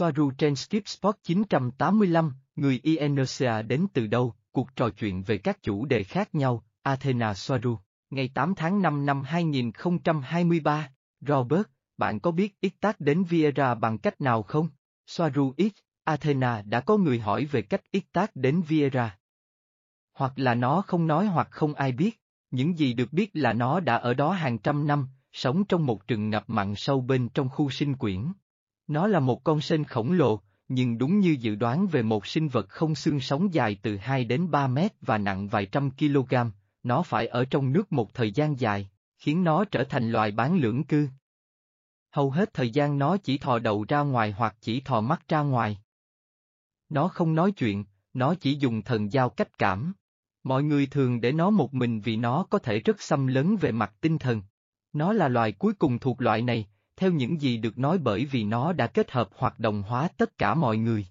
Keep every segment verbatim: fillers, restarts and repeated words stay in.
Swaruu Transcripts chín trăm tám mươi lăm, người i en xê a đến từ đâu, cuộc trò chuyện về các chủ đề khác nhau, Athena Swaruu, ngày tám tháng năm năm hai nghìn không trăm hai mươi ba, Robert, bạn có biết X tác đến Vieira bằng cách nào không? Swaruu X, Athena đã có người hỏi về cách X tác đến Vieira. Hoặc là nó không nói hoặc không ai biết, những gì được biết là nó đã ở đó hàng trăm năm, sống trong một rừng ngập mặn sâu bên trong khu sinh quyển. Nó là một con sên khổng lồ, nhưng đúng như dự đoán về một sinh vật không xương sống dài từ hai đến ba mét và nặng vài trăm kg, nó phải ở trong nước một thời gian dài, khiến nó trở thành loài bán lưỡng cư. Hầu hết thời gian nó chỉ thò đầu ra ngoài hoặc chỉ thò mắt ra ngoài. Nó không nói chuyện, nó chỉ dùng thần giao cách cảm. Mọi người thường để nó một mình vì nó có thể rất xâm lấn về mặt tinh thần. Nó là loài cuối cùng thuộc loại này, theo những gì được nói bởi vì nó đã kết hợp hoặc đồng hóa tất cả mọi người.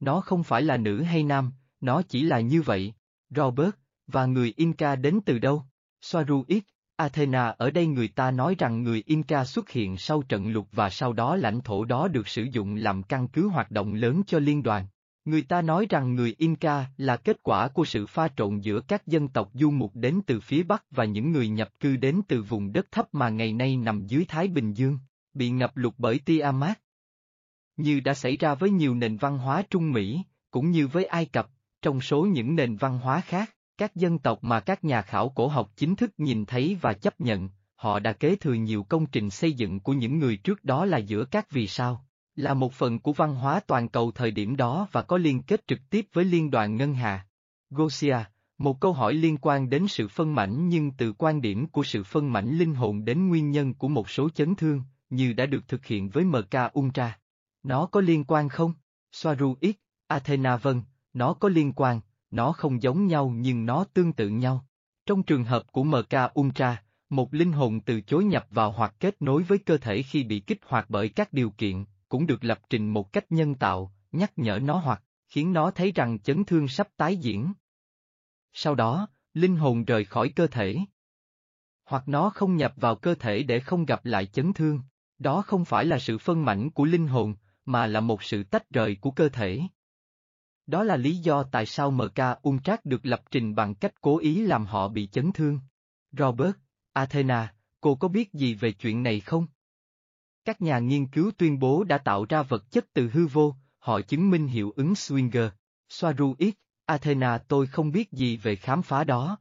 Nó không phải là nữ hay nam, nó chỉ là như vậy. Robert, và người Inca đến từ đâu? Swaruu X, Athena ở đây người ta nói rằng người Inca xuất hiện sau trận lụt và sau đó lãnh thổ đó được sử dụng làm căn cứ hoạt động lớn cho liên đoàn. Người ta nói rằng người Inca là kết quả của sự pha trộn giữa các dân tộc du mục đến từ phía Bắc và những người nhập cư đến từ vùng đất thấp mà ngày nay nằm dưới Thái Bình Dương, bị ngập lụt bởi Tiamat. Như đã xảy ra với nhiều nền văn hóa Trung Mỹ, cũng như với Ai Cập, trong số những nền văn hóa khác, các dân tộc mà các nhà khảo cổ học chính thức nhìn thấy và chấp nhận, họ đã kế thừa nhiều công trình xây dựng của những người trước đó là giữa các vì sao. Là một phần của văn hóa toàn cầu thời điểm đó và có liên kết trực tiếp với liên đoàn ngân hà. Gosia, một câu hỏi liên quan đến sự phân mảnh nhưng từ quan điểm của sự phân mảnh linh hồn đến nguyên nhân của một số chấn thương, như đã được thực hiện với em ca Ultra. Nó có liên quan không? Swaruu X, Athena vâng, nó có liên quan, nó không giống nhau nhưng nó tương tự nhau. Trong trường hợp của em ca Ultra, một linh hồn từ chối nhập vào hoặc kết nối với cơ thể khi bị kích hoạt bởi các điều kiện. Cũng được lập trình một cách nhân tạo, nhắc nhở nó hoặc khiến nó thấy rằng chấn thương sắp tái diễn. Sau đó, linh hồn rời khỏi cơ thể. Hoặc nó không nhập vào cơ thể để không gặp lại chấn thương, đó không phải là sự phân mảnh của linh hồn, mà là một sự tách rời của cơ thể. Đó là lý do tại sao em ca Ultra được lập trình bằng cách cố ý làm họ bị chấn thương. Robert, Athena, cô có biết gì về chuyện này không? Các nhà nghiên cứu tuyên bố đã tạo ra vật chất từ hư vô, họ chứng minh hiệu ứng Schwinger. Swaruu X, Athena tôi không biết gì về khám phá đó.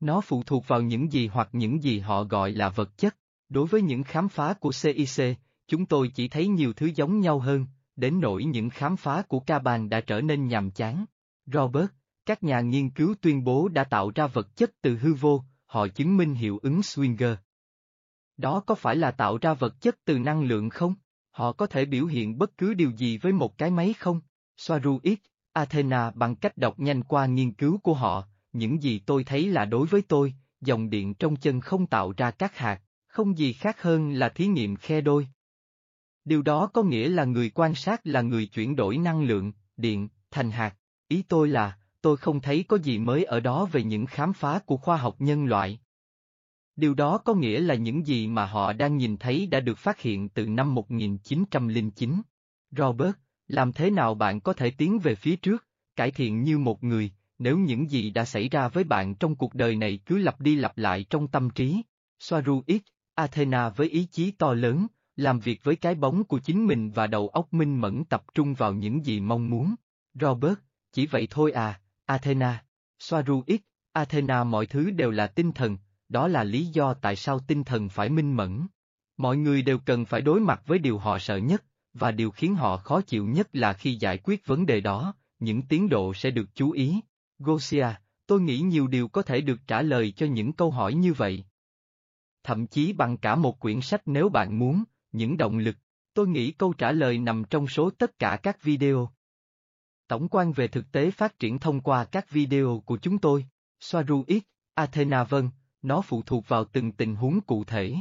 Nó phụ thuộc vào những gì hoặc những gì họ gọi là vật chất. Đối với những khám phá của xê i xê, chúng tôi chỉ thấy nhiều thứ giống nhau hơn, đến nỗi những khám phá của Kaban đã trở nên nhàm chán. Robert, các nhà nghiên cứu tuyên bố đã tạo ra vật chất từ hư vô, họ chứng minh hiệu ứng Schwinger. Đó có phải là tạo ra vật chất từ năng lượng không? Họ có thể biểu hiện bất cứ điều gì với một cái máy không? Swaruu X, Athena bằng cách đọc nhanh qua nghiên cứu của họ, những gì tôi thấy là đối với tôi, dòng điện trong chân không tạo ra các hạt, không gì khác hơn là thí nghiệm khe đôi. Điều đó có nghĩa là người quan sát là người chuyển đổi năng lượng, điện, thành hạt. Ý tôi là, tôi không thấy có gì mới ở đó về những khám phá của khoa học nhân loại. Điều đó có nghĩa là những gì mà họ đang nhìn thấy đã được phát hiện từ năm một nghìn chín trăm lẻ chín. Robert, làm thế nào bạn có thể tiến về phía trước, cải thiện như một người, nếu những gì đã xảy ra với bạn trong cuộc đời này cứ lặp đi lặp lại trong tâm trí? Swaruu X, Athena với ý chí to lớn, làm việc với cái bóng của chính mình và đầu óc minh mẫn tập trung vào những gì mong muốn. Robert, chỉ vậy thôi à, Athena. Swaruu X, Athena mọi thứ đều là tinh thần. Đó là lý do tại sao tinh thần phải minh mẫn. Mọi người đều cần phải đối mặt với điều họ sợ nhất, và điều khiến họ khó chịu nhất là khi giải quyết vấn đề đó, những tiến độ sẽ được chú ý. Gosia, tôi nghĩ nhiều điều có thể được trả lời cho những câu hỏi như vậy. Thậm chí bằng cả một quyển sách nếu bạn muốn, những động lực, tôi nghĩ câu trả lời nằm trong số tất cả các video. Tổng quan về thực tế phát triển thông qua các video của chúng tôi. Swaruu X, Athena vâng. Nó phụ thuộc vào từng tình huống cụ thể.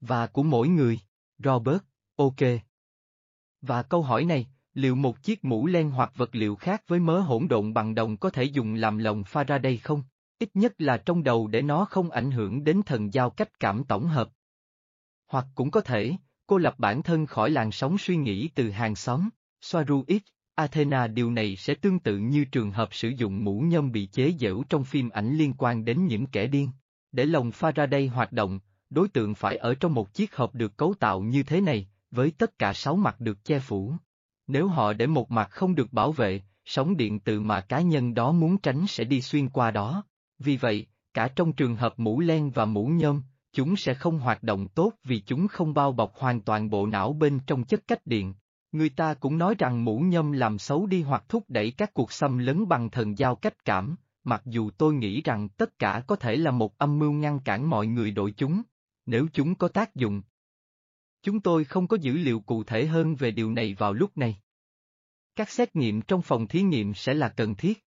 Và của mỗi người. Robert, ok. Và câu hỏi này, liệu một chiếc mũ len hoặc vật liệu khác với mớ hỗn độn bằng đồng có thể dùng làm lồng Faraday không? Ít nhất là trong đầu để nó không ảnh hưởng đến thần giao cách cảm tổng hợp. Hoặc cũng có thể, cô lập bản thân khỏi làn sóng suy nghĩ từ hàng xóm. Swaruu X, Athena, điều này sẽ tương tự như trường hợp sử dụng mũ nhôm bị chế giễu trong phim ảnh liên quan đến những kẻ điên. Để lồng Faraday hoạt động, đối tượng phải ở trong một chiếc hộp được cấu tạo như thế này, với tất cả sáu mặt được che phủ. Nếu họ để một mặt không được bảo vệ, sóng điện từ mà cá nhân đó muốn tránh sẽ đi xuyên qua đó. Vì vậy, cả trong trường hợp mũ len và mũ nhôm, chúng sẽ không hoạt động tốt vì chúng không bao bọc hoàn toàn bộ não bên trong chất cách điện. Người ta cũng nói rằng mũ nhôm làm xấu đi hoặc thúc đẩy các cuộc xâm lấn bằng thần giao cách cảm, mặc dù tôi nghĩ rằng tất cả có thể là một âm mưu ngăn cản mọi người đội chúng, nếu chúng có tác dụng. Chúng tôi không có dữ liệu cụ thể hơn về điều này vào lúc này. Các xét nghiệm trong phòng thí nghiệm sẽ là cần thiết,